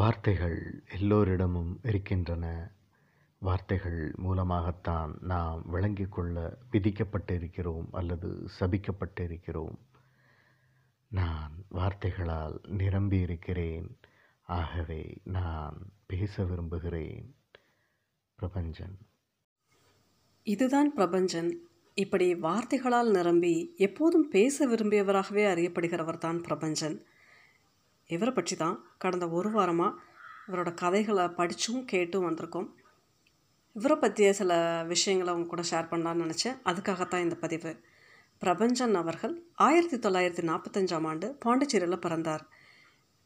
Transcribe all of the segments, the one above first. வார்த்தைகள் எல்லோரிடமும் இருக்கின்றன. வார்த்தைகள் மூலமாகத்தான் நாம் விளங்கி கொள்ள விதிக்கப்பட்டிருக்கிறோம் அல்லது சபிக்கப்பட்டிருக்கிறோம். நான் வார்த்தைகளால் நிரம்பி இருக்கிறேன், ஆகவே நான் பேச விரும்புகிறேன். பிரபஞ்சன். இதுதான் பிரபஞ்சன். இப்படி வார்த்தைகளால் நிரம்பி எப்போதும் பேச விரும்பியவராகவே அறியப்படுகிறவர் தான் பிரபஞ்சன். இவரை பற்றி தான் கடந்த ஒரு வாரமாக இவரோட கதைகளை படித்தும் கேட்டும் வந்திருக்கோம். இவரை பற்றிய சில விஷயங்களை அவங்க கூட ஷேர் பண்ணலான்னு நினச்சேன். அதுக்காகத்தான் இந்த பதிவு. பிரபஞ்சன் அவர்கள் 1945ஆம் ஆண்டு பாண்டிச்சேரியில் பிறந்தார்.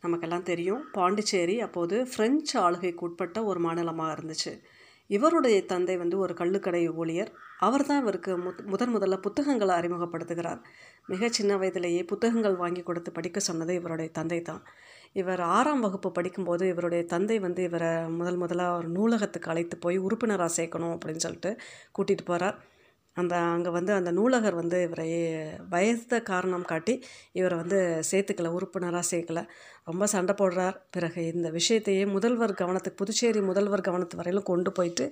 நமக்கெல்லாம் தெரியும், பாண்டிச்சேரி அப்போது ஃப்ரெஞ்சு ஆளுகைக்கு உட்பட்ட ஒரு மாநிலமாக இருந்துச்சு. இவருடைய தந்தை ஒரு கள்ளுக்கடை ஊழியர். அவர் தான் இவருக்கு முதல்ல புத்தகங்களை அறிமுகப்படுத்துகிறார். மிக சின்ன வயதிலேயே புத்தகங்கள் வாங்கி கொடுத்து படிக்க சொன்னது இவருடைய தந்தை தான். இவர் 6ஆம் வகுப்பு படிக்கும்போது இவருடைய தந்தை இவரை முதலாக ஒரு நூலகத்துக்கு அழைத்து போய் உறுப்பினராக சேர்க்கணும் அப்படின்னு சொல்லிட்டு கூட்டிகிட்டு போகிறார். அங்கே அந்த நூலகர் இவரை வயதை காரணம் காட்டி இவரை சேர்த்துக்கலை, உறுப்பினராக சேர்க்கலை. ரொம்ப சண்டை போடுறார். பிறகு இந்த விஷயத்தையே புதுச்சேரி முதல்வர் கவனத்து வரையிலும் கொண்டு போயிட்டு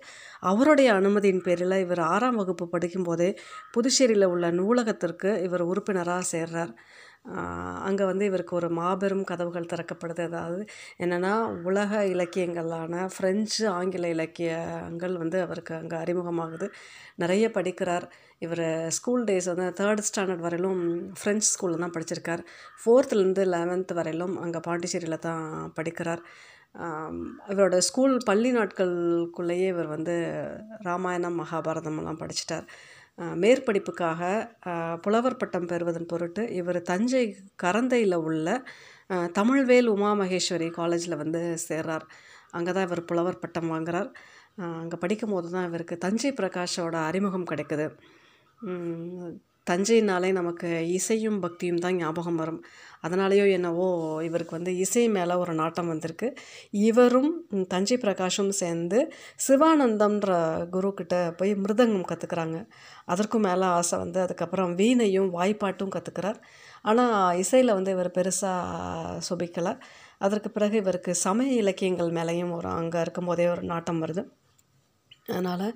அவருடைய அனுமதியின் பேரில் இவர் 6ஆம் வகுப்பு படிக்கும்போதே புதுச்சேரியில் உள்ள நூலகத்திற்கு இவர் உறுப்பினராக சேர்றார். அங்கே இவருக்கு ஒரு மாபெரும் கதவுகள் திறக்கப்படுது. அதாவது என்னென்னா, உலக இலக்கியங்களான ஃப்ரெஞ்சு ஆங்கில இலக்கியங்கள் அவருக்கு அங்கே அறிமுகமாகுது. நிறைய படிக்கிறார். இவர் ஸ்கூல் டேஸ் 3rd standard வரையிலும் ஃப்ரெஞ்சு ஸ்கூலில் தான் படிச்சிருக்கார். 4th-11th வரையிலும் அங்கே பாண்டிச்சேரியில் தான் படிக்கிறார். இவரோட ஸ்கூல் பள்ளி நாட்களுக்குள்ளேயே இவர் ராமாயணம் மகாபாரதம்லாம் படிச்சிட்டார். மேற்படிப்புக்காக புலவர் பட்டம் பெறுவதன் பொருட்டு இவர் தஞ்சை கரந்தையில் உள்ள தமிழ்வேல் உமாமகேஸ்வரி காலேஜில் சேர்றார். அங்கே தான் இவர் புலவர் பட்டம் வாங்குகிறார். அங்கே படிக்கும்போது தான் இவருக்கு தஞ்சை பிரகாஷோட அறிமுகம் கிடைக்குது. தஞ்சைனாலே நமக்கு இசையும் பக்தியும் தான் ஞாபகம் வரும். அதனாலேயோ என்னவோ இவருக்கு இசை மேலே ஒரு நாட்டம் வந்திருக்கு. இவரும் தஞ்சை பிரகாஷும் சேர்ந்து சிவானந்தம்ன்ற குருக்கிட்ட போய் மிருதங்கம் கற்றுக்குறாங்க. அதற்கும் மேலே ஆசை. அதுக்கப்புறம் வீணையும் வாய்ப்பாட்டும் கற்றுக்கிறார். ஆனால் இசையில் இவர் பெருசாக சுபிக்கலை. அதற்கு பிறகு இவருக்கு சமய இலக்கியங்கள் மேலேயும் ஒரு அங்கே இருக்கும்போதே ஒரு நாட்டம் வருது. அதனால்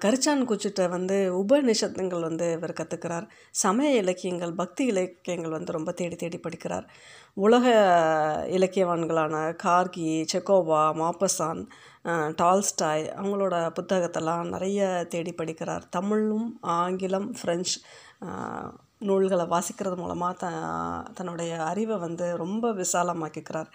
கரிச்சான் குச்சிட்ட உபநிஷத்துங்கள் இவர் கற்றுக்கிறார். சமய இலக்கியங்கள், பக்தி இலக்கியங்கள் ரொம்ப தேடி தேடி படிக்கிறார். உலக இலக்கியவான்களான கார்கி, செக்கோவா, மாப்பசான், டால்ஸ்டாய் அவங்களோட புத்தகத்தெல்லாம் நிறைய தேடி படிக்கிறார். தமிழும் ஆங்கிலம் ஃப்ரெஞ்சு நூல்களை வாசிக்கிறது மூலமாக தன்னுடைய அறிவை ரொம்ப விசாலமாக்கிக்கிறார்.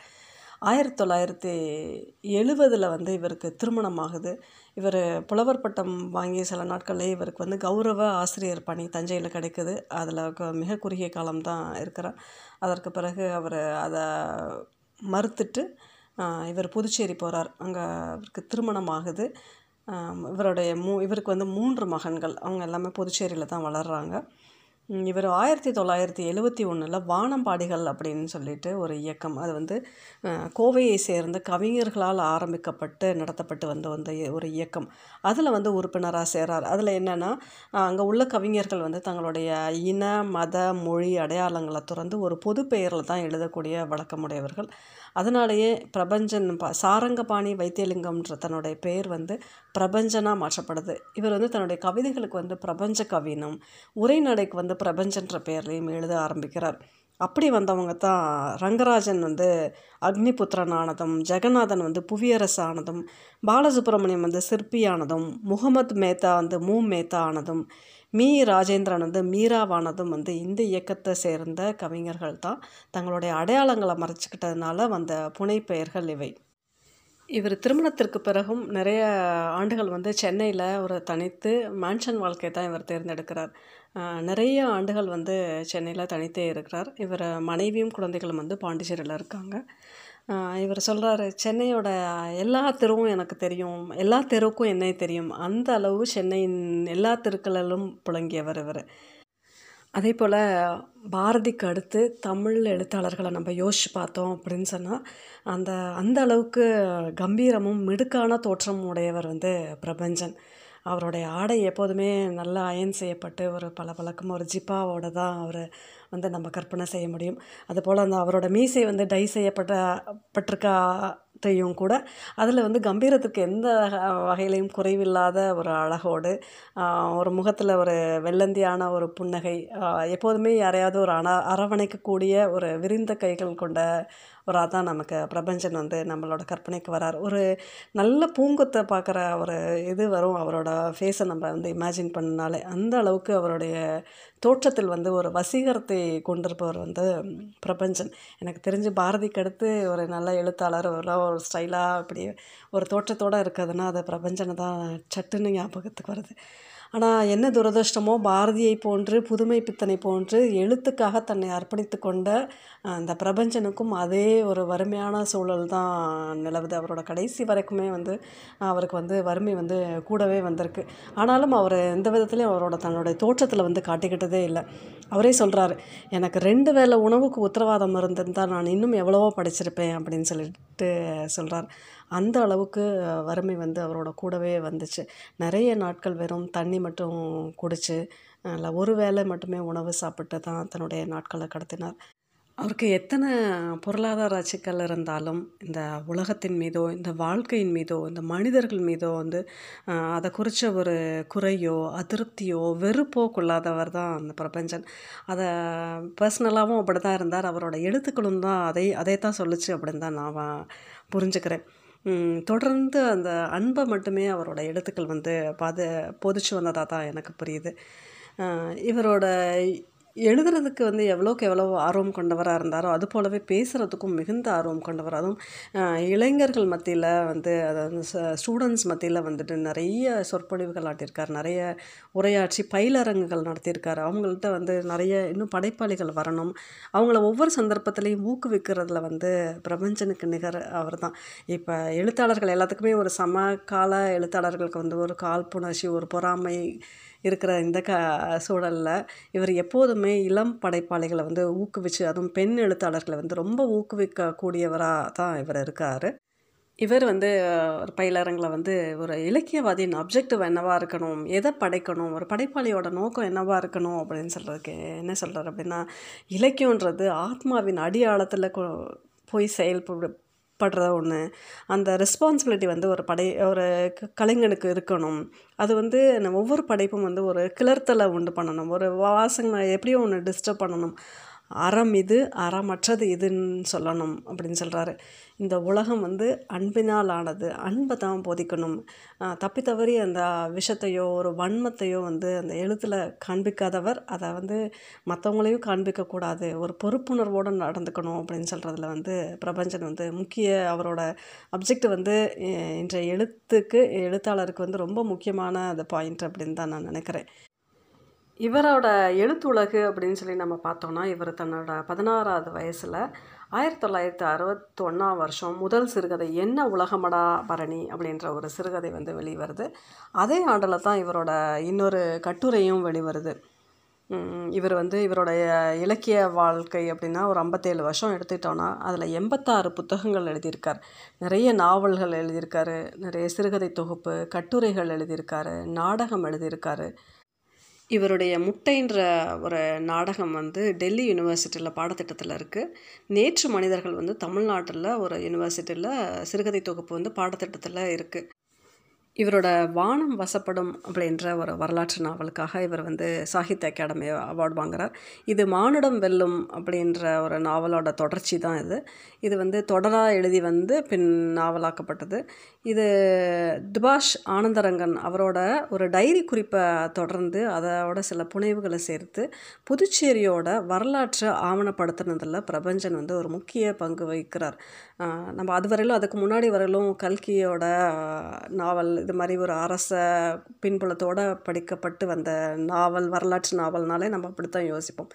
1970 இவருக்கு திருமணமாகுது. இவர் புலவர் பட்டம் வாங்கிய சில நாட்கள்லேயே இவருக்கு கௌரவ ஆசிரியர் பணி தஞ்சையில் கிடைக்குது. அதில் மிக குறுகிய காலம்தான் இருக்கிறார். அதற்கு பிறகு அவர் அதை மறுத்துட்டு இவர் புதுச்சேரி போகிறார். அங்கே இவருக்கு திருமணமாகுது. இவருடைய இவருக்கு 3 மகன்கள். அவங்க எல்லாமே புதுச்சேரியில் தான் வளர்கிறாங்க. இவர் 1971 வானம்பாடிகள் அப்படின்னு சொல்லிட்டு ஒரு இயக்கம், அது கோவையை சேர்ந்த கவிஞர்களால் ஆரம்பிக்கப்பட்டு நடத்தப்பட்டு வந்த ஒரு இயக்கம். அதில் உறுப்பினராக சேர்றார். அதில் என்னென்னா, அங்கே உள்ள கவிஞர்கள் தங்களுடைய இன, மத, மொழி அடையாளங்களை துறந்து ஒரு பொது பெயரில் தான் எழுதக்கூடிய வழக்கமுடையவர்கள். அதனாலேயே பிரபஞ்சன் சாரங்கபாணி வைத்தியலிங்கம்ன்ற தன்னுடைய பெயர் பிரபஞ்சனாக மாற்றப்படுது. இவர் தன்னுடைய கவிதைகளுக்கு பிரபஞ்ச கவினும் உரைநடைக்கு பிரபஞ்சன்ற பெயர்லையும் எழுத ஆரம்பிக்கிறார். அப்படி வந்தவங்க தான் ரங்கராஜன் அக்னிபுத்திரனானதும், ஜெகநாதன் புவியரசானதும், பாலசுப்பிரமணியம் சிற்பியானதும், முகமது மேத்தா மேத்தா ஆனதும், மீ ராஜேந்திரன் மீராவானதும் இந்த இயக்கத்தை சேர்ந்த கவிஞர்கள் தான். தங்களுடைய அடையாளங்களை மறைச்சிக்கிட்டதுனால வந்த புனை பெயர்கள் இவை. இவர் திருமணத்திற்கு பிறகும் நிறைய ஆண்டுகள் சென்னையில் ஒரு தனித்து மேன்ஷன் வாழ்க்கை தான் இவர் தேர்ந்தெடுக்கிறார். நிறைய ஆண்டுகள் சென்னையில் தனித்தே இருக்கிறார். இவர் மனைவியும் குழந்தைகளும் பாண்டிச்சேரியில் இருக்காங்க. இவர் சொல்கிறாரு, சென்னையோட எல்லா தெருவும் எனக்கு தெரியும், எல்லா தெருவுக்கும் என்னை தெரியும், அந்த அளவு சென்னையின் எல்லா தெருக்களிலும் புழங்கியவர் இவர். அதே போல் பாரதிக்கு அடுத்து தமிழ் எழுத்தாளர்களை நம்ம யோசித்து பார்த்தோம் அப்படின்னு சொன்னால் அந்த அளவுக்கு கம்பீரமும் மிடுக்கான தோற்றம் உடையவர் பிரபஞ்சன். அவருடைய ஆடை எப்போதுமே நல்லா அயன் செய்யப்பட்டு ஒரு பளபளக்கும் ஒரு ஜிப்பாவோடு தான் அவர் நம்ம கற்பனை செய்ய முடியும். அதுபோல் அவரோட மீசை டை செய்யப்பட்டிருக்கா தையும் கூட அதில் வந்து கம்பீரத்துக்கு எந்த வகையிலையும் குறைவில்லாத ஒரு அழகோடு ஒரு முகத்தில் ஒரு வெள்ளந்தியான ஒரு புன்னகை, எப்போதுமே யாரையாவது ஒரு அரவணைக்கக்கூடிய ஒரு விரிந்த கைகள் கொண்ட ஒராக தான் நமக்கு பிரபஞ்சன் வந்து நம்மளோட கற்பனைக்கு வரார். ஒரு நல்ல பூங்கொத்தை பார்க்குற ஒரு இது வரும் அவரோட ஃபேஸை நம்ம வந்து இமேஜின் பண்ணினாலே. அந்த அளவுக்கு அவருடைய தோற்றத்தில் வந்து ஒரு வசீகரத்தை கொண்டிருப்பவர் வந்து பிரபஞ்சன். எனக்கு தெரிஞ்சு பாரதிக்கு அடுத்து ஒரு நல்ல எழுத்தாளர் ஒரு ஸ்டைலாக அப்படி ஒரு தோற்றத்தோடு இருக்குதுன்னா அது பிரபஞ்சனை தான் சட்டுன்னு ஞாபகத்துக்கு வருது. ஆனால் என்ன துரதிருஷ்டமோ, பாரதியை போன்று புதுமை பித்தனை போன்று எழுத்துக்காக தன்னை அர்ப்பணித்து கொண்ட அந்த பிரபஞ்சனுக்கும் அதே ஒரு வறுமையான சூழல் தான் நிலவுது. அவரோட கடைசி வரைக்குமே வந்து அவருக்கு வந்து வறுமை வந்து கூடவே வந்திருக்கு. ஆனாலும் அவர் எந்த விதத்துலையும் அவரோட தன்னுடைய தோற்றத்தில் வந்து காட்டிக்கிட்டதே இல்லை. அவரே சொல்கிறாரு, எனக்கு 2 வேளை உணவுக்கு உத்தரவாதம் இருந்திருந்தால் நான் இன்னும் எவ்வளவோ படிச்சிருப்பேன் அப்படின்னு சொல்லிட்டு சொல்கிறார். அந்த அளவுக்கு வறுமை வந்து அவரோட கூடவே வந்துச்சு. நிறைய நாட்கள் வெறும் தண்ணி மட்டும் குடிச்சு இல்லை 1 வேளை மட்டுமே உணவு சாப்பிட்டு தான் தன்னுடைய நாட்களை கடத்தினார். அவருக்கு எத்தனை பொருளாதார சிக்கல் இருந்தாலும் இந்த உலகத்தின் மீதோ இந்த வாழ்க்கையின் மீதோ இந்த மனிதர்கள் மீதோ வந்து அதை குறித்த ஒரு குறையோ அதிருப்தியோ வெறுப்போ கொள்ளாதவர் தான் அந்த பிரபஞ்சன். அதை பர்சனலாகவும் அப்படி தான் இருந்தார். அவரோட எழுத்துக்களும் தான் அதை தான் சொல்லிச்சு அப்படின்னு தான் நான் புரிஞ்சுக்கிறேன். தொடர்ந்து அந்த அன்பை மட்டுமே அவரோட எழுத்துக்கள் வந்து போதிச்சு வந்ததாக தான் எனக்கு புரியுது. இவரோட எழுதுறதுக்கு வந்து எவ்வளோக்கு எவ்வளோ ஆர்வம் கொண்டவராக இருந்தாரோ அது போலவே பேசுகிறதுக்கும் மிகுந்த ஆர்வம் கொண்டவர். அதுவும் இளைஞர்கள் மத்தியில் வந்து அதாவது ஸ்டூடெண்ட்ஸ் மத்தியில் வந்துட்டு நிறைய சொற்பொழிவுகள் ஆட்டியிருக்கார், நிறைய உரையாற்றி பயிலரங்குகள் நடத்தியிருக்கார். அவங்கள்ட்ட வந்து நிறைய இன்னும் படைப்பாளிகள் வரணும், அவங்கள ஒவ்வொரு சந்தர்ப்பத்திலையும் ஊக்குவிக்கிறதுல வந்து பிரபஞ்சனுக்கு நிகர் அவர் தான். இப்போ எழுத்தாளர்கள் எல்லாத்துக்குமே ஒரு சமகால எழுத்தாளர்களுக்கு வந்து ஒரு காழ்ப்புணர்ச்சி ஒரு பொறாமை இருக்கிற இந்த சூழலில் இவர் எப்போதுமே இளம் படைப்பாளிகளை வந்து ஊக்குவிச்சு அதுவும் பெண் எழுத்தாளர்களை வந்து ரொம்ப ஊக்குவிக்கக்கூடியவராக தான் இவர் இருக்கார். இவர் வந்து ஒரு பயிலரங்கில் வந்து ஒரு இலக்கியவாதியின் அப்ஜெக்டிவ் என்னவாக இருக்கணும், எதை படைக்கணும், ஒரு படைப்பாளியோட நோக்கம் என்னவாக இருக்கணும் அப்படின்னு சொல்கிறதுக்கு என்ன சொல்கிறார் அப்படின்னா, இலக்கியன்றது ஆத்மாவின் அடியாழத்தில் போய் படுற ஒன்று, அந்த ரெஸ்பான்சிபிலிட்டி வந்து ஒரு கலைஞனுக்கு இருக்கணும். அது வந்து நம்ம ஒவ்வொரு படைப்பும் வந்து ஒரு கிளர்த்தலை உண்டு பண்ணணும், ஒரு வாசனை எப்படியோ ஒன்று டிஸ்டர்ப் பண்ணணும். அறம் இது அறமற்றது இதுன்னு சொல்லணும் அப்படின்னு சொல்கிறாரு. இந்த உலகம் வந்து அன்பினால் ஆனது, அன்பை தான் போதிக்கணும். தப்பி தவறி அந்த விஷத்தையோ ஒரு வன்மத்தையோ வந்து அந்த எழுத்தில் காண்பிக்காதவர், அதை வந்து மற்றவங்களையும் காண்பிக்கக்கூடாது, ஒரு பொறுப்புணர்வோடு நடந்துக்கணும் அப்படின்னு சொல்கிறதுல வந்து பிரபஞ்சன் வந்து முக்கிய அவரோட அப்ஜெக்ட் வந்து இன்றைய எழுத்தாளருக்கு வந்து ரொம்ப முக்கியமான அந்த பாயிண்ட் அப்படின்னு தான் நான் நினைக்கிறேன். இவரோட எழுத்துலகு அப்படின்னு சொல்லி நம்ம பார்த்தோன்னா, இவர் தன்னோட 16வது வயசில் 1961 முதல் சிறுகதை என்ன உலகமடாபரணி அப்படின்ற ஒரு சிறுகதை வந்து வெளிவருது. அதே ஆண்டில் தான் இவரோட இன்னொரு கட்டுரையும் வெளிவருது. இவர் வந்து இவருடைய இலக்கிய வாழ்க்கை அப்படின்னா ஒரு 57 வருஷம் எடுத்துக்கிட்டோன்னா அதில் 86 புத்தகங்கள் எழுதியிருக்கார். நிறைய நாவல்கள் எழுதியிருக்காரு, நிறைய சிறுகதை தொகுப்பு, கட்டுரைகள் எழுதியிருக்காரு, நாடகம் எழுதியிருக்காரு. இவருடைய முட்டைன்ற ஒரு நாடகம் வந்து டெல்லி யூனிவர்சிட்டியில் பாடத்திட்டத்தில் இருக்குது. நேற்று மனிதர்கள் வந்து தமிழ்நாட்டில் ஒரு யூனிவர்சிட்டியில் சிறுகதை தொகுப்பு வந்து பாடத்திட்டத்தில் இருக்குது. இவரோட வானம் வசப்படும் அப்படின்ற ஒரு வரலாற்று நாவலுக்காக இவர் வந்து சாகித்ய அகாடமி அவார்டு வாங்குகிறார். இது மானுடம் வெல்லும் அப்படின்ற ஒரு நாவலோட தொடர்ச்சி தான் இது. இது வந்து தொடராக எழுதி வந்து பின் நாவலாக்கப்பட்டது. இது துபாஷ் ஆனந்தரங்கன் அவரோட ஒரு டைரி குறிப்பை தொடர்ந்து அதோட சில புனைவுகளை சேர்த்து புதுச்சேரியோட வரலாற்றை ஆவணப்படுத்தினதில் பிரபஞ்சன் வந்து ஒரு முக்கிய பங்கு வகிக்கிறார். நம்ம அதுவரையிலும் அதுக்கு முன்னாடி வரையிலும் கல்கியோட நாவல் இது மாதிரி ஒரு அரச பின்புலத்தோடு படிக்கப்பட்டு வந்த நாவல் வரலாற்று நாவல்னாலே நம்ம அப்படித்தான் யோசிப்போம்.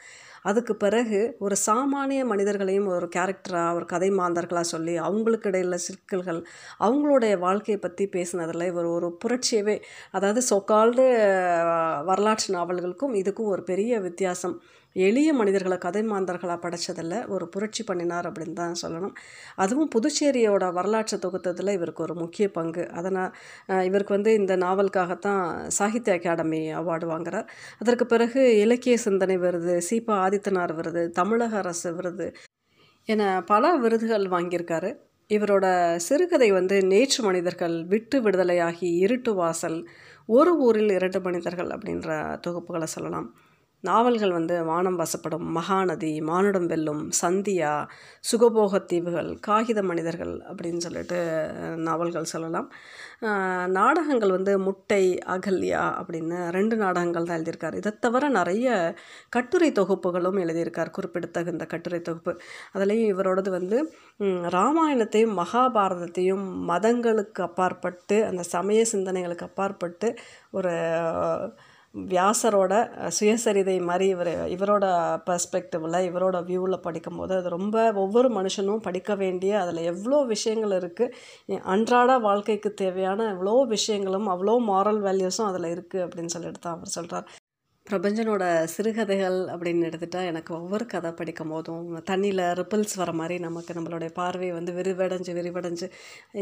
அதுக்கு பிறகு ஒரு சாமானிய மனிதர்களையும் ஒரு கேரக்டராக ஒரு கதை மாந்தர்களாக சொல்லி அவங்களுக்கு இடையில சிக்கல்கள் அவங்களுடைய வாழ்க்கையை பற்றி பேசினதில் இவர் ஒரு புரட்சியவே, அதாவது சொக்கால்டு வரலாற்று நாவல்களுக்கும் இதுக்கும் ஒரு பெரிய வித்தியாசம். எளிய மனிதர்களை கதை மாந்தர்களாக படைச்சதில் ஒரு புரட்சி பண்ணினார் அப்படின்னு தான் சொல்லணும். அதுவும் புதுச்சேரியோட வரலாற்றை தொகுத்ததில் இவருக்கு ஒரு முக்கிய பங்கு. அதனால் இவருக்கு வந்து இந்த நாவலுக்காகத்தான் சாகித்ய அகாடமி அவார்டு வாங்குகிறார். அதற்கு பிறகு இலக்கிய சிந்தனை விருது, சீபா ஆதித்தனார் விருது, தமிழக அரசு விருது என பல விருதுகள் வாங்கியிருக்காரு. இவரோட சிறுகதை வந்து நேற்று மனிதர்கள், விட்டு விடுதலை ஆகி இருட்டு வாசல், ஒரு ஊரில் இரண்டு மனிதர்கள் அப்படின்ற தொகுப்புகளை சொல்லலாம். நாவல்கள் வந்து வானம் வசப்படும், மகாநதி, மானுடம் வெல்லும், சந்தியா, சுகபோகத்தீவுகள், காகித மனிதர்கள் அப்படின்னு சொல்லிட்டு நாவல்கள் சொல்லலாம். நாடகங்கள் வந்து முட்டை, அகல்யா அப்படின்னு 2 நாடகங்கள் தான் எழுதியிருக்கார். இதை தவிர நிறைய கட்டுரை தொகுப்புகளும் எழுதியிருக்கார், குறிப்பிடத்தகுந்த கட்டுரை தொகுப்பு. அதுலேயும் இவரோடது வந்து ராமாயணத்தையும் மகாபாரதத்தையும் மதங்களுக்கு அப்பாற்பட்டு, அந்த சமய சிந்தனைகளுக்கு அப்பாற்பட்டு, ஒரு வியாசரோட சுயசரிதை மாதிரி இவரோட பெர்ஸ்பெக்டிவில், இவரோட வியூவில் படிக்கும்போது அது ரொம்ப ஒவ்வொரு மனுஷனும் படிக்க வேண்டிய, அதில் எவ்வளோ விஷயங்கள் இருக்குது, அன்றாட வாழ்க்கைக்கு தேவையான எவ்வளோ விஷயங்களும், அவ்வளோ மாரல் வேல்யூஸும் அதில் இருக்குது அப்படின்னு சொல்லிட்டு தான் அவர் சொல்கிறார். பிரபஞ்சனோட சிறுகதைகள் அப்படின்னு எடுத்துட்டால் எனக்கு ஒவ்வொரு கதை படிக்கும் போதும் தண்ணியில் ரிப்பிள்ஸ் வர மாதிரி நம்மளுடைய பார்வை வந்து விரிவடைஞ்சு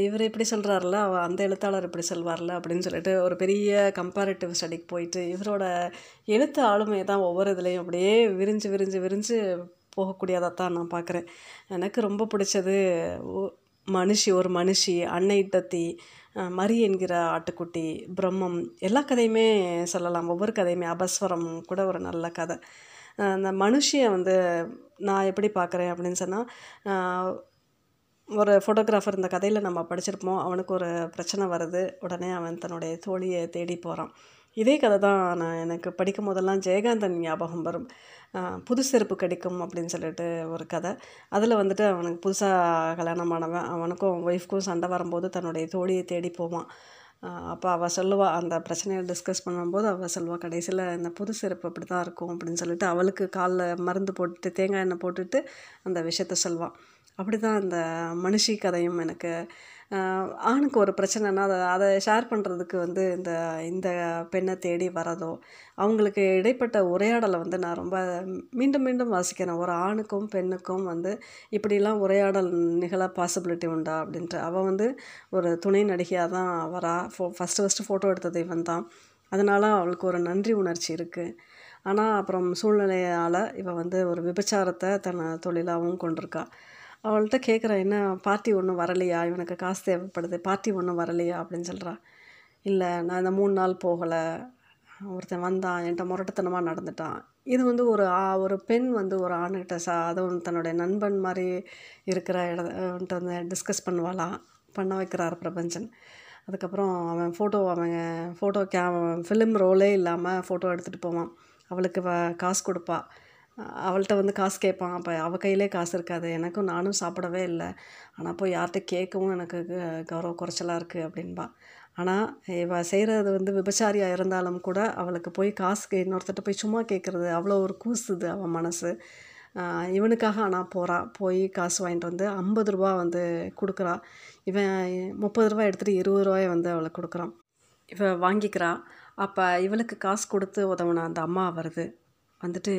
இவர் இப்படி சொல்கிறார்ல, அந்த எழுத்தாளர் இப்படி சொல்வார்ல அப்படின்னு சொல்லிட்டு ஒரு பெரிய கம்பேரிட்டிவ் ஸ்டடிக்கு போயிட்டு இவரோட எழுத்து ஆளுமையை தான் ஒவ்வொரு இதுலேயும் அப்படியே விரிஞ்சு போகக்கூடியதாக தான் நான் பார்க்குறேன். எனக்கு ரொம்ப பிடிச்சது ஒரு மனுஷி, அன்னை இட்ட தீ, மரி என்கிற ஆட்டுக்குட்டி, பிரம்மம், எல்லா கதையுமே சொல்லலாம். ஒவ்வொரு கதையுமே, அபஸ்வரம் கூட ஒரு நல்ல கதை. அந்த மனுஷியை வந்து நான் எப்படி பார்க்குறேன் அப்படின்னு சொன்னால், ஒரு ஃபோட்டோகிராஃபர், இந்த கதையில் நம்ம படிச்சிருப்போம், அவனுக்கு ஒரு பிரச்சனை வருது, உடனே அவன் தன்னுடைய தோழியை தேடி போகிறான். இதே கதை தான் நான் எனக்கு படிக்கும் போதெல்லாம் ஜெகநாதன் ஞாபகம் வரும். புது செருப்பு கிடைக்கும் அப்படின்னு சொல்லிட்டு ஒரு கதை. அதில் வந்துட்டு அவனுக்கு புதுசாக கல்யாணமானவன், அவனுக்கும் ஒய்ஃப்க்கும் சண்டை வரும்போது தன்னுடைய தோழியை தேடி போவான். அப்போ அவள் சொல்லுவாள், அந்த பிரச்சனையை டிஸ்கஸ் பண்ணும்போது அவள் சொல்லுவாள், கடைசியில் இந்த புது செருப்பு அப்படி தான் இருக்கும் அப்படின்னு சொல்லிட்டு அவளுக்கு காலில் மருந்து போட்டுட்டு, தேங்காய் எண்ணெய் போட்டுட்டு அந்த விஷயத்த சொல்வான். அப்படி தான் அந்த மனுஷி கதையும் எனக்கு. ஆணுக்கு ஒரு பிரச்சனைனா அதை ஷேர் பண்ணுறதுக்கு வந்து இந்த இந்த பெண்ணை தேடி வரதோ, அவங்களுக்கு இடைப்பட்ட உரையாடலை வந்து நான் ரொம்ப மீண்டும் வாசிக்கிறேன். ஒரு ஆணுக்கும் பெண்ணுக்கும் வந்து இப்படிலாம் உரையாடல் நிகழ பாசிபிலிட்டி உண்டா அப்படின்ட்டு. அவள் வந்து ஒரு துணை நடிகையாக தான் வரா. ஃபஸ்ட்டு ஃபோட்டோ எடுத்தது இவன் தான், அதனால் அவளுக்கு ஒரு நன்றி உணர்ச்சி இருக்குது. ஆனால் அப்புறம் சூழ்நிலையால் இவள் வந்து ஒரு விபச்சாரத்தை தன் தொழிலாகவும் கொண்டிருக்கா. அவள்கிட்ட கேட்குறேன், என்ன பார்ட்டி ஒன்றும் வரலையா, இவனுக்கு காசு தேவைப்படுது, பார்ட்டி ஒன்றும் வரலையா அப்படின்னு சொல்கிறா. இல்லை, நான் இந்த 3 நாள் போகலை, ஒருத்தன் வந்தான், என்கிட்ட முரட்டுத்தனமாக நடந்துட்டான். இது வந்து ஒரு பெண் வந்து ஒரு ஆண்கிட்ட அதுவும் தன்னுடைய நண்பன் மாதிரி இருக்கிற இடத்த வந்து டிஸ்கஸ் பண்ண வைக்கிறார் பிரபஞ்சன். அதுக்கப்புறம் அவன் ஃபிலிம் ரோலே இல்லாமல் ஃபோட்டோ எடுத்துகிட்டு போவான். அவளுக்கு காசு கொடுப்பா, அவள்கிட்ட வந்து காசு கேட்பான். அப்போ அவள் கையிலே காசு இருக்காது, எனக்கும் நானும் சாப்பிடவே இல்லை, ஆனால் போய் யார்கிட்ட கேட்கவும் எனக்கு கௌரவ குறைச்சலாக இருக்குது அப்படின்பா. ஆனால் இவள் செய்கிறது வந்து விபச்சாரியாக இருந்தாலும் கூட அவளுக்கு போய் காசு இன்னொருத்தட்ட போய் சும்மா கேட்குறது அவ்வளோ ஒரு கூசுது அவன் மனசு. இவனுக்காக ஆனால் போகிறான், போய் காசு வாங்கிட்டு வந்து 50 ரூபா வந்து கொடுக்குறா. இவன் 30 ரூபா எடுத்துகிட்டு 20 ரூபாயை வந்து அவளுக்கு கொடுக்குறான். இவள் வாங்கிக்கிறா. அப்போ இவளுக்கு காசு கொடுத்து உதவுனா அந்த அம்மா வருது, வந்துட்டு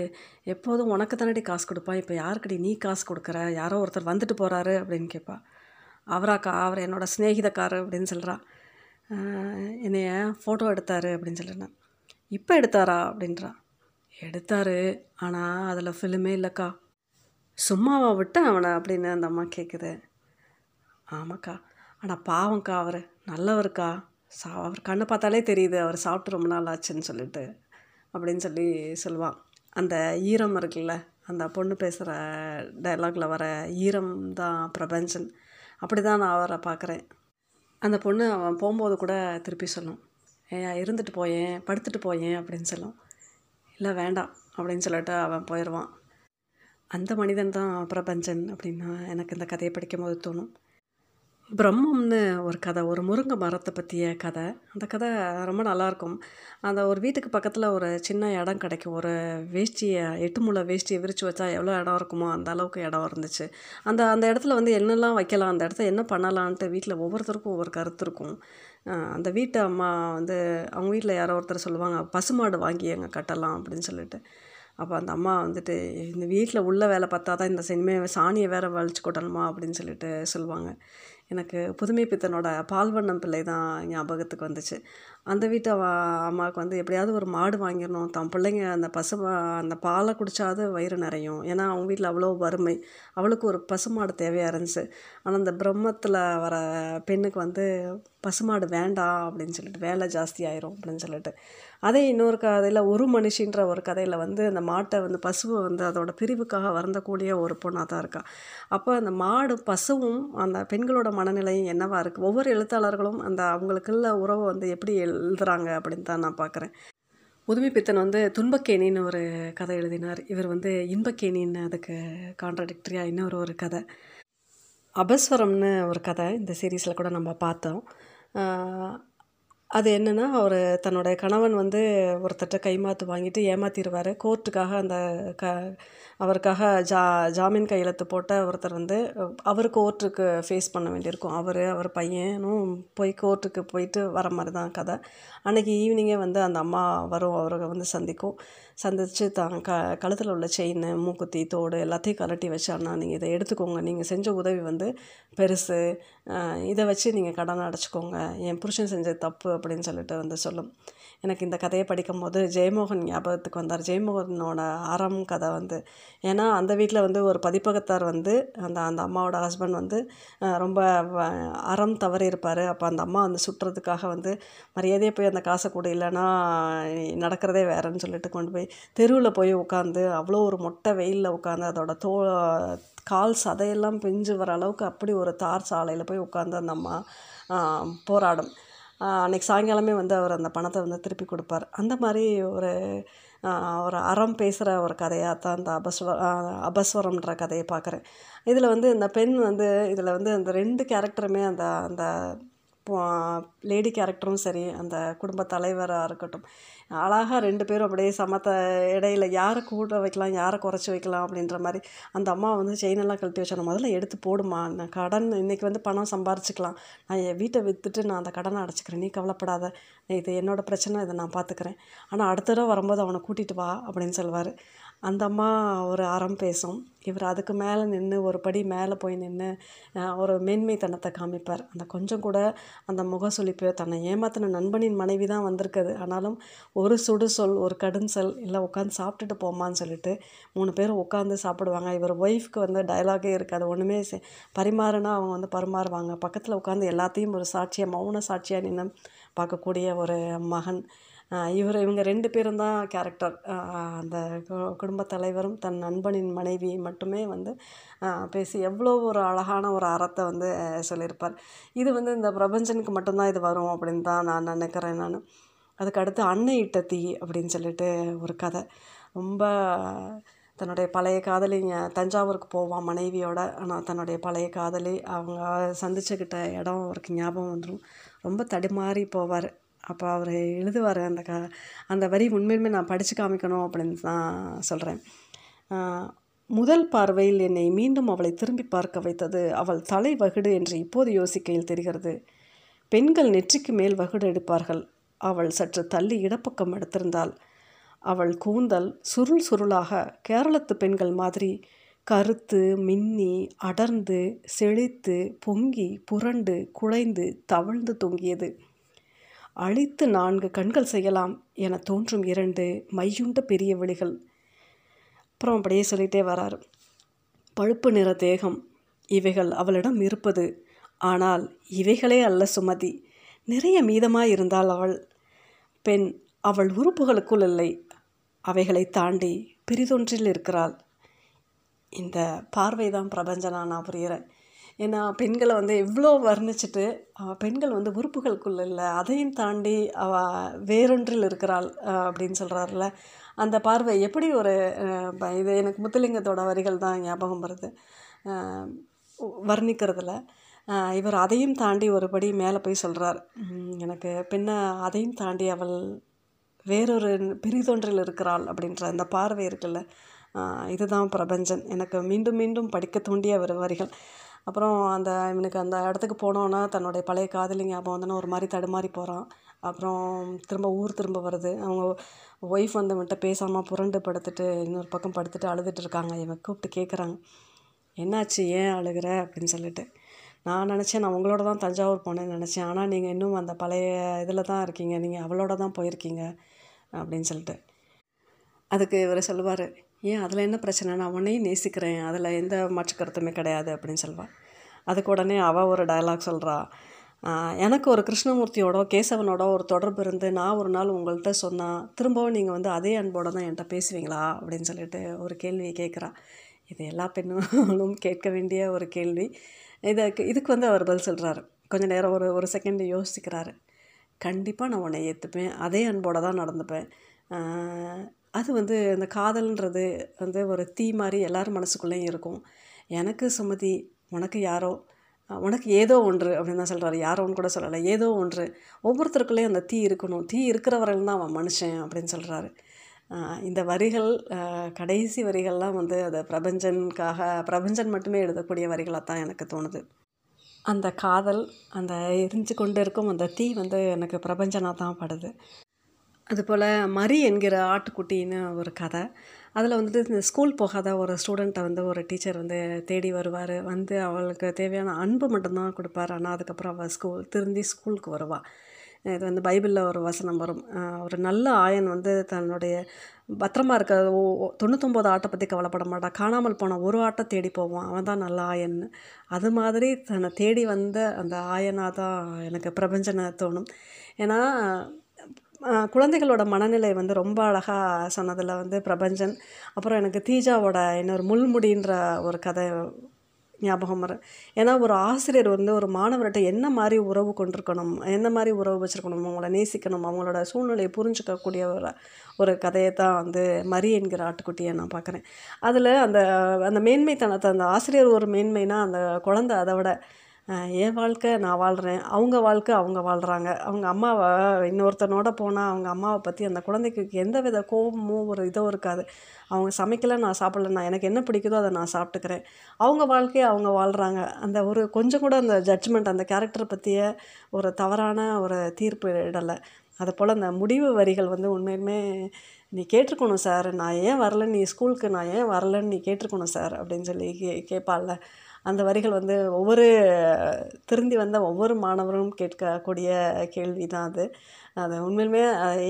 எப்போதும் உனக்கு தானடி காசு கொடுப்பா, இப்போ யாருக்கடி நீ காசு கொடுக்குற, யாரோ ஒருத்தர் வந்துட்டு போகிறாரு அப்படின்னு கேட்பா. அவர் என்னோடய சிநேகிதக்காரு அப்படின்னு சொல்கிறா. என்னைய ஃபோட்டோ எடுத்தார் அப்படின்னு சொல்லிட்டேன். இப்போ எடுத்தாரா அப்படின்றா. எடுத்தார், ஆனால் அதில் ஃபிலிமே இல்லைக்கா. சும்மாவா விட்டு அவனை அப்படின்னு அந்த அம்மா கேட்குது. ஆமாக்கா, ஆனால் பாவம்க்கா, அவர் நல்லவருக்கா, அவர் கண்ணை பார்த்தாலே தெரியுது அவர் சாப்பிட்டு ரொம்ப நாள் ஆச்சுன்னு சொல்லிட்டு அப்படின்னு சொல்லுவான். அந்த ஈரம் இருக்குல்ல, அந்த பொண்ணு பேசுகிற டைலாகில் வர ஈரம் தான் பிரபஞ்சன். அப்படி தான் நான் அவரை பார்க்குறேன். அந்த பொண்ணு அவன் போகும்போது கூட திருப்பி சொல்லும், ஏன் இருந்துட்டு போயேன், படுத்துட்டு போயேன் அப்படின்னு சொல்லும். இல்லை வேண்டாம் அப்படின்னு சொல்லிட்டு அவன் போயிடுவான். அந்த மனிதன் தான் பிரபஞ்சன் அப்படின்னா எனக்கு இந்த கதையை படிக்கும்போது தோணும். பிரம்மம்னு ஒரு கதை, ஒரு முருங்கை மரத்தை பற்றிய கதை. அந்த கதை ரொம்ப நல்லாயிருக்கும். அந்த ஒரு வீட்டுக்கு பக்கத்தில் ஒரு சின்ன இடம் கிடைக்கும். ஒரு வேஷ்டியை, 8 முழ வேஷ்டியை விரித்து வச்சா எவ்வளோ இடம் இருக்குமோ அந்த அளவுக்கு இடம் இருந்துச்சு. அந்த இடத்துல வந்து என்னெல்லாம் வைக்கலாம், அந்த இடத்துல என்ன பண்ணலான்ட்டு வீட்டில் ஒவ்வொருத்தருக்கும் ஒவ்வொரு கருத்து இருக்கும். அந்த வீட்டு அம்மா வந்து அவங்க வீட்டில் யாரோ ஒருத்தர் சொல்லுவாங்க, பசுமாடு வாங்கி அங்கே கட்டலாம் அப்படின்னு சொல்லிட்டு. அப்போ அந்த அம்மா வந்துட்டு, இந்த வீட்டில் உள்ள வேலை பார்த்தா தான் இந்த சினிமே சாணியை வேறு வலிச்சு கொட்டணுமா அப்படின்னு சொல்லிட்டு சொல்லுவாங்க. எனக்கு புதுமை பித்தனோட பால்வண்ணம் பிள்ளை தான் ஞாபகத்துக்கு வந்துச்சு. அந்த வீட்டு அம்மாவுக்கு வந்து எப்படியாவது ஒரு மாடு வாங்கிடணும், தன் பிள்ளைங்க அந்த அந்த பாலை குடித்தாது வயிறு நிறையும், ஏன்னா அவங்க வீட்டில் அவ்வளோ வறுமை. அவளுக்கு ஒரு பசுமாடு தேவையாக இருந்துச்சு. ஆனால் அந்த பிரம்மத்தில் வர பெண்ணுக்கு வந்து பசுமாடு வேண்டாம் அப்படின்னு சொல்லிட்டு, வேலை ஜாஸ்தி ஆயிரும் அப்படின்னு சொல்லிட்டு. அதே இன்னொரு கதையில் ஒரு மனுஷின்ற ஒரு கதையில் வந்து அந்த மாட்டை வந்து பசுவை வந்து அதோட பிரிவுக்காக வருந்தக்கூடிய ஒரு பொண்ணாக தான் இருக்கா. அப்போ அந்த மாடு பசுவும் அந்த பெண்களோட மனநிலையும் என்னவாக இருக்குது, ஒவ்வொரு எழுத்தாளர்களும் அந்த அவங்களுக்குள்ள உறவை வந்து எப்படி எழுதுறாங்க அப்படின்னு தான் நான் பார்க்குறேன். புதுமைப்பித்தன் வந்து துன்பக்கேணின்னு ஒரு கதை எழுதினார். இவர் வந்து இன்பக்கேணின்னு அதுக்கு கான்ட்ராடிக்டரியாக இன்னொரு ஒரு கதை அபஸ்வரம்னு ஒரு கதை இந்த சீரீஸில் கூட நம்ம பார்த்தோம். அது என்னென்னா, அவர் தன்னுடைய கணவன் வந்து ஒருத்தட்ட கைமாத்து வாங்கிட்டு ஏமாத்திடுவார். கோர்ட்டுக்காக அந்த அவருக்காக ஜாமீன் கையெழுத்து போட்ட ஒருத்தர் வந்து அவர் கோர்ட்டுக்கு ஃபேஸ் பண்ண வேண்டியிருக்கும். அவர் பையனும் போய் கோர்ட்டுக்கு போயிட்டு வர மாதிரி தான் கதை. அன்றைக்கி ஈவினிங்கே வந்து அந்த அம்மா வரும், அவரை வந்து சந்தித்து தான் கழுத்தில் உள்ள செயின், மூக்குத்தி, தோடு எல்லாத்தையும் கலட்டி வச்சு, அண்ணா நீங்கள் இதை எடுத்துக்கோங்க, நீங்கள் செஞ்ச உதவி வந்து பெருசு, இதை வச்சு நீங்கள் கடனை அடைச்சிக்கோங்க, என் புருஷன் செஞ்ச தப்பு அப்படின்னு சொல்லிட்டு வந்து சொல்லும். எனக்கு இந்த கதையை படிக்கும்போது ஜெயமோகன் ஞாபகத்துக்கு வந்தார். ஜெயமோகனோட ஆறாம் கதை வந்து, ஏன்னா அந்த வீட்டில் வந்து ஒரு பதிப்பகத்தார் வந்து அந்த அந்த அம்மாவோட ஹஸ்பண்ட் வந்து ரொம்ப அறம் தவறி இருப்பார். அப்போ அந்த அம்மா வந்து சுட்டுறதுக்காக வந்து மரியாதையே போய் அந்த காசை கூட, இல்லைன்னா நடக்கிறதே வேறேன்னு சொல்லிட்டு கொண்டு போய் தெருவில் போய் உட்காந்து அவ்வளோ ஒரு மொட்டை வெயிலில் உட்காந்து அதோட கால் சதையெல்லாம் பிஞ்சு வர அளவுக்கு அப்படி ஒரு தார் சாலையில் போய் உட்காந்து அந்த அம்மா போராடும். அன்றைக்கி சாயங்காலமே வந்து அவர் அந்த பணத்தை வந்து திருப்பி கொடுப்பார். அந்த மாதிரி ஒரு அறம் பேசுகிற ஒரு கதையாக தான் அந்த அபஸ்வரம்ன்ற கதையை பார்க்குறேன். இதில் வந்து இந்த பெண் வந்து இதில் வந்து அந்த ரெண்டு கேரக்டருமே, அந்த அந்த லேடி கேரக்டரும் சரி, அந்த குடும்ப தலைவராக இருக்கட்டும், அழகாக ரெண்டு பேரும் அப்படியே சமத்த இடையில் யாரை கூட வைக்கலாம் யாரை குறைச்சி வைக்கலாம் அப்படின்ற மாதிரி. அந்த அம்மா வந்து செயினெல்லாம் கழட்டி வச்சோன்னா, முதல்ல எடுத்து போடுமா, நான் கடன் இன்றைக்கி வந்து பணம் சம்பாரிச்சிக்கலாம், நான் என் வீட்டை விற்றுட்டு நான் அந்த கடனை அடைச்சிக்கிறேன், நீ கவலைப்படாத, இது என்னோடய பிரச்சனை, இதை நான் பார்த்துக்கிறேன், ஆனால் அடுத்த தடவை வரும்போது அவனை கூட்டிகிட்டு வா அப்படின்னு சொல்வார். அந்த அம்மா ஒரு அறம் பேசும், இவர் அதுக்கு மேலே நின்று ஒரு படி மேலே போய் நின்று ஒரு மேன்மைத்தனத்தை காமிப்பார். அந்த கொஞ்சம் கூட அந்த முகசுளிப்போ, தன்னை ஏமாத்தின நண்பனின் மனைவி தான் வந்திருக்குது, ஆனாலும் ஒரு சுடு சொல், ஒரு கடும் சொல், இல்லை உட்காந்து சாப்பிட்டுட்டு போமான்னு சொல்லிட்டு 3 பேரும் உட்காந்து சாப்பிடுவாங்க. இவர் ஒய்ஃப்க்கு வந்து டயலாகே இருக்காது, ஒன்றுமே பரிமாறுனா அவங்க வந்து பரிமாறுவாங்க. பக்கத்தில் உட்காந்து எல்லாத்தையும் ஒரு சாட்சியாக, மௌன சாட்சியாக நின்று பார்க்கக்கூடிய ஒரு மகன் இவங்க 2 பேரும் தான் கேரக்டர். அந்த குடும்பத் தலைவரும் தன் நண்பனின் மனைவி மட்டுமே வந்து பேசி எவ்வளோ ஒரு அழகான ஒரு அறத்தை வந்து சொல்லியிருப்பார். இது வந்து இந்த பிரபஞ்சனுக்கு மட்டும்தான் இது வரும் அப்படின்னு தான் நான் நினைக்கிறேன். நான் அதுக்கு அடுத்து அன்னை இட்ட தீ அப்படின்னு சொல்லிட்டு ஒரு கதை. ரொம்ப தன்னுடைய பழைய காதலி தஞ்சாவூருக்கு போவான் மனைவியோட. ஆனால் தன்னுடைய பழைய காதலி அவங்க சந்திச்சுக்கிட்ட இடம் அவருக்கு ஞாபகம் வந்துடும், ரொம்ப தடுமாறி போவார். அப்போ அவர் எழுதுவார் அந்த அந்த வரி உண்மையுமே நான் படித்து காமிக்கணும் அப்படின்னு தான் சொல்கிறேன். முதல் பார்வையில் என்னை மீண்டும் அவளை திரும்பி பார்க்க வைத்தது அவள் தலை வகுடு என்று இப்போது யோசிக்கையில் தெரிகிறது. பெண்கள் நெற்றிக்கு மேல் வகுடு எடுப்பார்கள், அவள் சற்று தள்ளி இடப்பக்கம் எடுத்திருந்தாள். அவள் கூந்தல் சுருள் சுருளாக கேரளத்து பெண்கள் மாதிரி கருத்து மின்னி அடர்ந்து செழித்து பொங்கி புரண்டு குழைந்து தவழ்ந்து தொங்கியது. அழித்து 4 கண்கள் செய்யலாம் என தோன்றும் 2 மையுண்ட பெரிய விழிகள். அப்புறம் அப்படியே சொல்லிகிட்டே வராரு. பழுப்பு நிற தேகம், இவைகள் அவளிடம் இருப்பது, ஆனால் இவைகளே அல்ல சுமதி, நிறைய மீதமாக இருந்தால் அவள் பெண், அவள் உறுப்புகளுக்குள் இல்லை, அவைகளை தாண்டி பிரிதொன்றில் இருக்கிறாள். இந்த பார்வை தான் பிரபஞ்சனா நான் புரிகிறேன். ஏன்னா பெண்களை வந்து எவ்வளோ வர்ணிச்சுட்டு, பெண்கள் வந்து உறுப்புகளுக்குள்ள இல்லை, அதையும் தாண்டி அவள் வேறொன்றில் இருக்கிறாள் அப்படின்னு சொல்கிறாருல. அந்த பார்வை எப்படி ஒரு இது எனக்கு முத்துலிங்கத்தோட வரிகள் தான் ஞாபகம் வருது வர்ணிக்கிறதுல. இவர் அதையும் தாண்டி ஒருபடி மேலே போய் சொல்கிறார். எனக்கு பெண்ணை அதையும் தாண்டி அவள் வேறொரு பிரிதொன்றில் இருக்கிறாள் அப்படின்ற அந்த பார்வை இருக்குல்ல, இதுதான் பிரபஞ்சன். எனக்கு மீண்டும் மீண்டும் படிக்க தூண்டிய ஒரு வரிகள். அப்புறம் அந்த இவனுக்கு அந்த இடத்துக்கு போனோன்னா தன்னுடைய பழைய காதலி ஞாபகம் வந்தோன்னா ஒரு மாதிரி தடுமாறி போகிறான். அப்புறம் திரும்ப வருது. அவங்க ஒய்ஃப் வந்து அவன்கிட்ட பேசாமல் புரண்டு படுத்துட்டு இன்னொரு பக்கம் படுத்துட்டு அழுதுட்டு இருக்காங்க. இவன் கூப்பிட்டு கேட்குறாங்க, என்னாச்சு ஏன் அழுகிற அப்படின்னு சொல்லிட்டு. நான் நினச்சேன், நான் உங்களோட தான் தஞ்சாவூர் போனேன்னு நினச்சேன், ஆனால் நீங்கள் இன்னும் அந்த பழைய இதில் தான் இருக்கீங்க, நீங்கள் அவளோட தான் போயிருக்கீங்க அப்படின்னு சொல்லிட்டு. அதுக்கு இவர் சொல்லுவார், ஏன் அதில் என்ன பிரச்சனை, நான் உன்னையும் நேசிக்கிறேன், அதில் எந்த மாற்று கருத்துமே கிடையாது அப்படின்னு சொல்லுவாள். அதுக்கு உடனே அவள் ஒரு டயலாக் சொல்கிறா, எனக்கு ஒரு கிருஷ்ணமூர்த்தியோட கேசவனோட ஒரு தொடர்பு இருந்து நான் ஒரு நாள் உங்கள்கிட்ட சொன்னால் திரும்பவும் நீங்கள் வந்து அதே அன்போடு தான் என்கிட்ட பேசுவீங்களா அப்படின்னு சொல்லிட்டு ஒரு கேள்வியை கேட்குறா. இது எல்லா பெண்களும் கேட்க வேண்டிய ஒரு கேள்வி. இதுக்கு வந்து அவர் பதில் சொல்கிறாரு. கொஞ்சம் நேரம் ஒரு செகண்ட் யோசிக்கிறாரு. கண்டிப்பாக நான் உன்னை ஏற்றுப்பேன், அதே அன்போடு தான் நடந்துப்பேன். அது வந்து அந்த காதல்ன்றது வந்து ஒரு தீ மாதிரி எல்லோரும் மனசுக்குள்ளேயும் இருக்கும். எனக்கு சுமதி, உனக்கு யாரோ, உனக்கு ஏதோ ஒன்று அப்படின்னு தான் சொல்கிறாரு. யாரோன்னு கூட சொல்லலை, ஏதோ ஒன்று. ஒவ்வொருத்தருக்குள்ளேயும் அந்த தீ இருக்கணும், தீ இருக்கிறவர்கள் தான் அவன் மனுஷன் அப்படின்னு சொல்கிறாரு. இந்த வரிகள், கடைசி வரிகள்லாம் வந்து அது பிரபஞ்சன் மட்டுமே எழுதக்கூடிய வரிகளாக தான் எனக்கு தோணுது. அந்த காதல், அந்த எரிஞ்சு கொண்டு இருக்கும் அந்த தீ வந்து எனக்கு பிரபஞ்சனாக தான் படுது. அதுபோல் மரி என்கிற ஆட்டுக்குட்டின்னு ஒரு கதை, அதில் வந்துட்டு இந்த ஸ்கூல் போகாத ஒரு ஸ்டூடெண்ட்டை வந்து ஒரு டீச்சர் வந்து தேடி வருவார். வந்து அவளுக்கு தேவையான அன்பு மட்டும்தான் கொடுப்பார். ஆனால் அதுக்கப்புறம் அவள் திரும்பி ஸ்கூலுக்கு வருவாள். இது வந்து பைபிளில் ஒரு வசனம் வரும், ஒரு நல்ல ஆயன் வந்து தன்னுடைய பத்திரமா இருக்க 99 ஆட்டை பற்றி கவலைப்பட மாட்டான், காணாமல் போன ஒரு ஆட்டை தேடி போவான், அவன் தான் நல்ல ஆயன்னு. அது மாதிரி தன்னை தேடி வந்த அந்த ஆயனாக தான் எனக்கு பிரபஞ்சனை தோணும். ஏன்னா குழந்தைகளோட மனநிலை வந்து ரொம்ப அழகாக சொன்னதில் வந்து பிரபஞ்சன். அப்புறம் எனக்கு தீஜாவோட இன்னொரு முள்முடின்ற ஒரு கதை ஞாபகம் வரும். ஏன்னா ஒரு ஆசிரியர் வந்து ஒரு மாணவர்கிட்ட என்ன மாதிரி உறவு கொண்டிருக்கணும், என்ன மாதிரி உறவு வச்சுருக்கணும், அவங்கள நேசிக்கணும், அவங்களோட சூழ்நிலையை புரிஞ்சுக்கக்கூடிய ஒரு கதையை தான் வந்து மரி என்கிற ஆட்டுக்குட்டியை நான் பார்க்குறேன். அதில் அந்த மேன்மைத்தனத்தை, அந்த ஆசிரியர் ஒரு மேன்மைனா அந்த குழந்தை அதை விட, என் வாழ்க்கை நான் வாழ்கிறேன், அவங்க வாழ்க்கை அவங்க வாழ்கிறாங்க, அவங்க அம்மாவை இன்னொருத்தனோட போனால் அவங்க அம்மாவை பற்றி அந்த குழந்தைக்கு எந்த வித கோபமோ ஒரு இதோ இருக்காது. அவங்க சமைக்கலை, நான் சாப்பிட்லண்ணா, எனக்கு என்ன பிடிக்குதோ அதை நான் சாப்பிட்டுக்கிறேன், அவங்க வாழ்க்கையை அவங்க வாழ்கிறாங்க. அந்த ஒரு கொஞ்சம் கூட அந்த ஜட்ஜ்மெண்ட், அந்த கேரக்டரை பற்றிய ஒரு தவறான ஒரு தீர்ப்பு இடலை. அதுபோல் அந்த முடிவு வரிகள் வந்து உண்மையுமே, நீ கேட்டிருக்கணும் சார், நான் ஏன் வரலன்னு, நீ ஸ்கூலுக்கு நான் ஏன் வரலன்னு நீ கேட்டிருக்கணும் சார் அப்படின்னு சொல்லி கேட்பாள்ல. அந்த வரிகள் வந்து ஒவ்வொரு திருந்தி வந்த ஒவ்வொரு மாணவரும் கேட்கக்கூடிய கேள்வி தான் அது. அது உண்மையிலுமே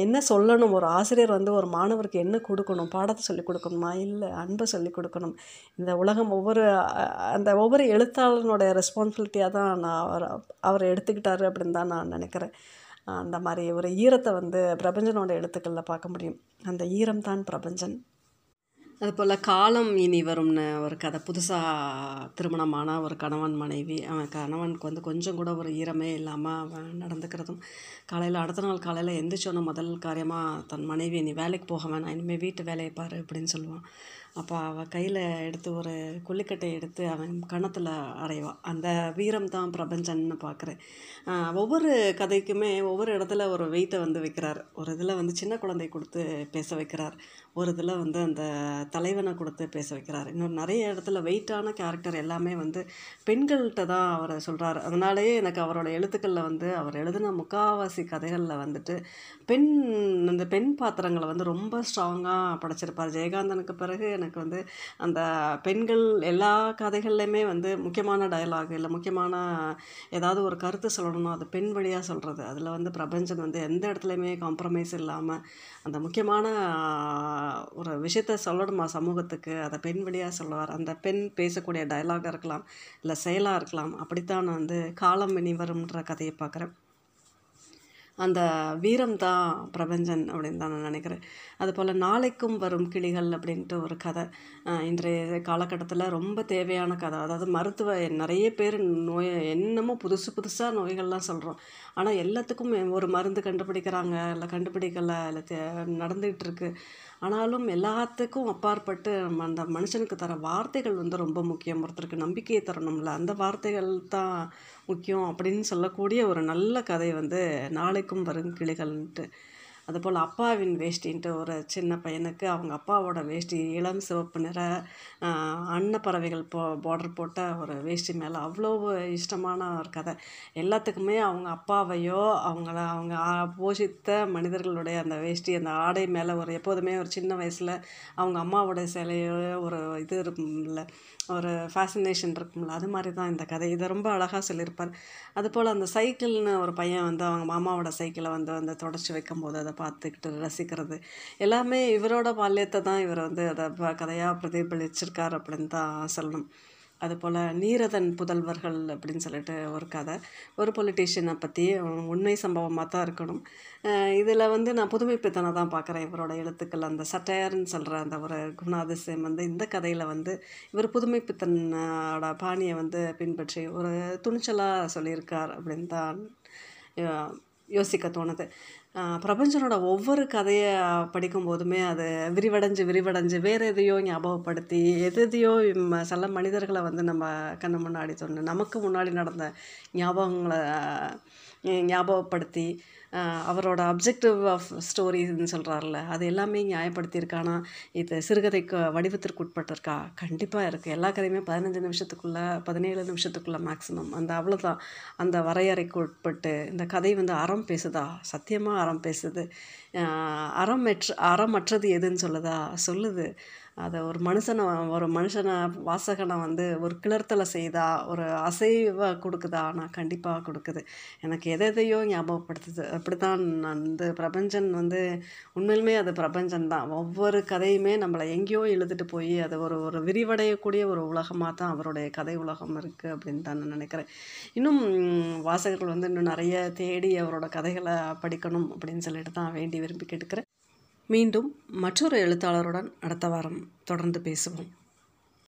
என்ன சொல்லணும், ஒரு ஆசிரியர் வந்து ஒரு மாணவருக்கு என்ன கொடுக்கணும், பாடத்தை சொல்லிக் கொடுக்கணுமா, இல்லை அன்பை சொல்லிக் கொடுக்கணும். இந்த உலகம் ஒவ்வொரு எழுத்தாளனுடைய ரெஸ்பான்சிபிலிட்டியாக தான் நான் அவரை எடுத்துக்கிட்டாரு அப்படின்னு தான் நான் நினைக்கிறேன். அந்த மாதிரி ஒரு ஈரத்தை வந்து பிரபஞ்சனோட எழுத்துக்களில் பார்க்க முடியும். அந்த ஈரம் தான் பிரபஞ்சன். அதுபோல் காலம் இனி வரும்னு ஒரு கதை, புதுசாக திருமணமான ஒரு கணவன் மனைவி, அவன் கணவனுக்கு வந்து கொஞ்சம் கூட ஒரு ஈரமே இல்லாமல் அவன் நடந்துக்கிறதும், காலையில் அடுத்த நாள் காலையில் எந்திரிச்சோன்னு முதல் காரியமாக தன் மனைவி, நீ வேலைக்கு போக வேணாம், இனிமேல் வீட்டு வேலையை பாரு அப்படின்னு சொல்லுவான். அப்போ அவள் கையில் எடுத்து ஒரு கொல்லிக்கட்டையை எடுத்து அவன் கணத்தில் அறைவான். அந்த வீரம் தான் பிரபஞ்சன்னு பார்க்குறேன். ஒவ்வொரு கதைக்குமே ஒவ்வொரு இடத்துல ஒரு வெயிட்டை வந்து வைக்கிறார். ஒரு இதில் வந்து சின்ன குழந்தை கொடுத்து பேச வைக்கிறார், ஒரு இதில் வந்து அந்த தலைவனை கொடுத்து பேச வைக்கிறார், இன்னும் நிறைய இடத்துல வெயிட்டான கேரக்டர் எல்லாமே வந்து பெண்கள்கிட்ட தான் அவரை சொல்கிறார். அதனாலேயே எனக்கு அவரோட எழுத்துக்களில் வந்து அவர் எழுதின முக்காவாசி கதைகளில் வந்துட்டு அந்த பெண் பாத்திரங்களை வந்து ரொம்ப ஸ்ட்ராங்காக படைச்சிருப்பார். ஜெயகாந்தனுக்கு பிறகு எனக்கு வந்து அந்த பெண்கள் எல்லா கதைகள்லையுமே வந்து முக்கியமான டயலாக் இல்லை முக்கியமான ஏதாவது ஒரு கருத்து சொல்லணும்னா அது பெண் வழியாக சொல்கிறது. அதில் வந்து பிரபஞ்சன் வந்து எந்த இடத்துலையுமே காம்ப்ரமைஸ் இல்லாமல் அந்த முக்கியமான ஒரு விஷயத்த சொல்லணுமா சமூகத்துக்கு, அதை பெண் வழியாக சொல்லுவார். அந்த பெண் பேசக்கூடிய டயலாக இருக்கலாம், இல்லை செயலாக இருக்கலாம். அப்படித்தான் நான் வந்து காலம் இனி வரும்ன்ற கதையை பார்க்குறேன். அந்த வீரம் தான் பிரபஞ்சன் அப்படின்னு தான் நான் நினைக்கிறேன். அதுபோல் நாளைக்கும் வரும் கிளிகள் அப்படின்ட்டு ஒரு கதை, இன்றைய காலகட்டத்தில் ரொம்ப தேவையான கதை. அதாவது மருத்துவ நிறைய பேர் நோய் என்னமோ புதுசாக நோய்கள்லாம் சொல்கிறோம், ஆனால் எல்லாத்துக்கும் ஒரு மருந்து கண்டுபிடிக்கிறாங்க, இல்லை கண்டுபிடிக்கலை, இல்லை நடந்துகிட்ருக்கு. ஆனாலும் எல்லாத்துக்கும் அப்பாற்பட்டு அந்த மனுஷனுக்கு தர வார்த்தைகள் வந்து ரொம்ப முக்கியம். ஒருத்தருக்கு நம்பிக்கையை தரணும்ல, அந்த வார்த்தைகள் தான் முக்கியம் அப்படின்னு சொல்லக்கூடிய ஒரு நல்ல கதை வந்து நாளைக்கும் வரும் கிளிகள்ன்ட்டு. அதுபோல் அப்பாவின் வேஷ்டின்ட்டு ஒரு சின்ன பையனுக்கு அவங்க அப்பாவோட வேஷ்டி இளம் சிவப்பு நிற அன்னப்பறவைகள் பார்டர் போட்ட ஒரு வேஷ்டி மேலே அவ்வளோ இஷ்டமான ஒரு கதை. எல்லாத்துக்குமே அவங்க அப்பாவையோ அவங்க போஷித்த மனிதர்களுடைய அந்த வேஷ்டி அந்த ஆடை மேலே ஒரு எப்போதுமே ஒரு சின்ன வயசில் அவங்க அம்மாவோடைய சிலையோ ஒரு இது இருக்கும்ல, ஒரு ஃபேசினேஷன் இருக்கும்ல, அது மாதிரி தான் இந்த கதை. இதை ரொம்ப அழகாக சொல்லியிருப்பார். அதுபோல் அந்த சைக்கிள்னு ஒரு பையன் வந்து அவங்க மாமாவோட சைக்கிளை வந்து தொடச்சி வைக்கும்போது அதை பார்த்துக்கிட்டு ரசிக்கிறது எல்லாமே இவரோட பால்யத்தை தான் இவர் வந்து அதை கதையாக பிரதிபலிச்சிருக்கார் அப்படின்னு தான் சொல்லணும். அதுபோல் நீரதன் புதல்வர்கள் அப்படின்னு சொல்லிட்டு ஒரு கதை, ஒரு பொலிட்டீஷியனை பற்றி, உண்மை சம்பவமாக தான் இருக்கணும். இதில் வந்து நான் புதுமைப்பித்தனை தான் பார்க்குறேன் இவரோட எழுத்துக்கள். அந்த சட்டையர்ன்னு சொல்கிற அந்த ஒரு குணாதிசயம் வந்து இந்த கதையில் வந்து இவர் புதுமைப்பித்தனோட பாணியை வந்து பின்பற்றி ஒரு துணிச்சலாக சொல்லியிருக்கார் அப்படின்னு தான் யோசிக்க தோணுது. பிரபஞ்சனோட ஒவ்வொரு கதையை படிக்கும்போதுமே அது விரிவடைஞ்சு வேறு எதையோ ஞாபகப்படுத்தி எதையோ சில மனிதர்களை வந்து நம்ம கண்ணு முன்னாடி சொன்ன நமக்கு முன்னாடி நடந்த ஞாபகங்களை ஞாபகப்படுத்தி அவரோட அப்ஜெக்டிவ் ஆஃப் ஸ்டோரின்னு சொல்கிறார்ல, அது எல்லாமே நியாயப்படுத்தியிருக்கானா, இது சிறுகதைக்கு வடிவத்திற்கு உட்பட்டிருக்கா, கண்டிப்பாக இருக்குது. எல்லா கதையுமே 15 நிமிஷத்துக்குள்ளே 17 நிமிஷத்துக்குள்ளே மேக்ஸிமம் அந்த அவ்வளோதான் அந்த வரையறைக்கு உட்பட்டு. இந்த கதை வந்து அறம் பேசுதா, சத்தியமாக அறம் பேசுது. அறமற்றது எதுன்னு சொல்லுது. அதை ஒரு மனுஷனை வாசகனை வந்து ஒரு கிளர்த்தலை செய்தா, ஒரு அசைவை கொடுக்குதா, நான் கண்டிப்பாக கொடுக்குது. எனக்கு எதையோ ஞாபகப்படுத்துது. அப்படி தான் அந்த பிரபஞ்சன் வந்து உண்மையிலுமே அது பிரபஞ்சன் தான். ஒவ்வொரு கதையுமே நம்மளை எங்கேயோ எழுதிட்டு போய் அது ஒரு விரிவடையக்கூடிய ஒரு உலகமாக தான் அவருடைய கதை உலகம் இருக்குது அப்படின்னு தான் நான் நினைக்கிறேன். இன்னும் வாசகர்கள் வந்து இன்னும் நிறைய தேடி அவரோட கதைகளை படிக்கணும் அப்படின்னு சொல்லிட்டு தான் வேண்டி விரும்பி கேட்டுக்கிறேன். மீண்டும் மற்றொரு எழுத்தாளருடன் அடுத்த வாரம் தொடர்ந்து பேசுவோம்.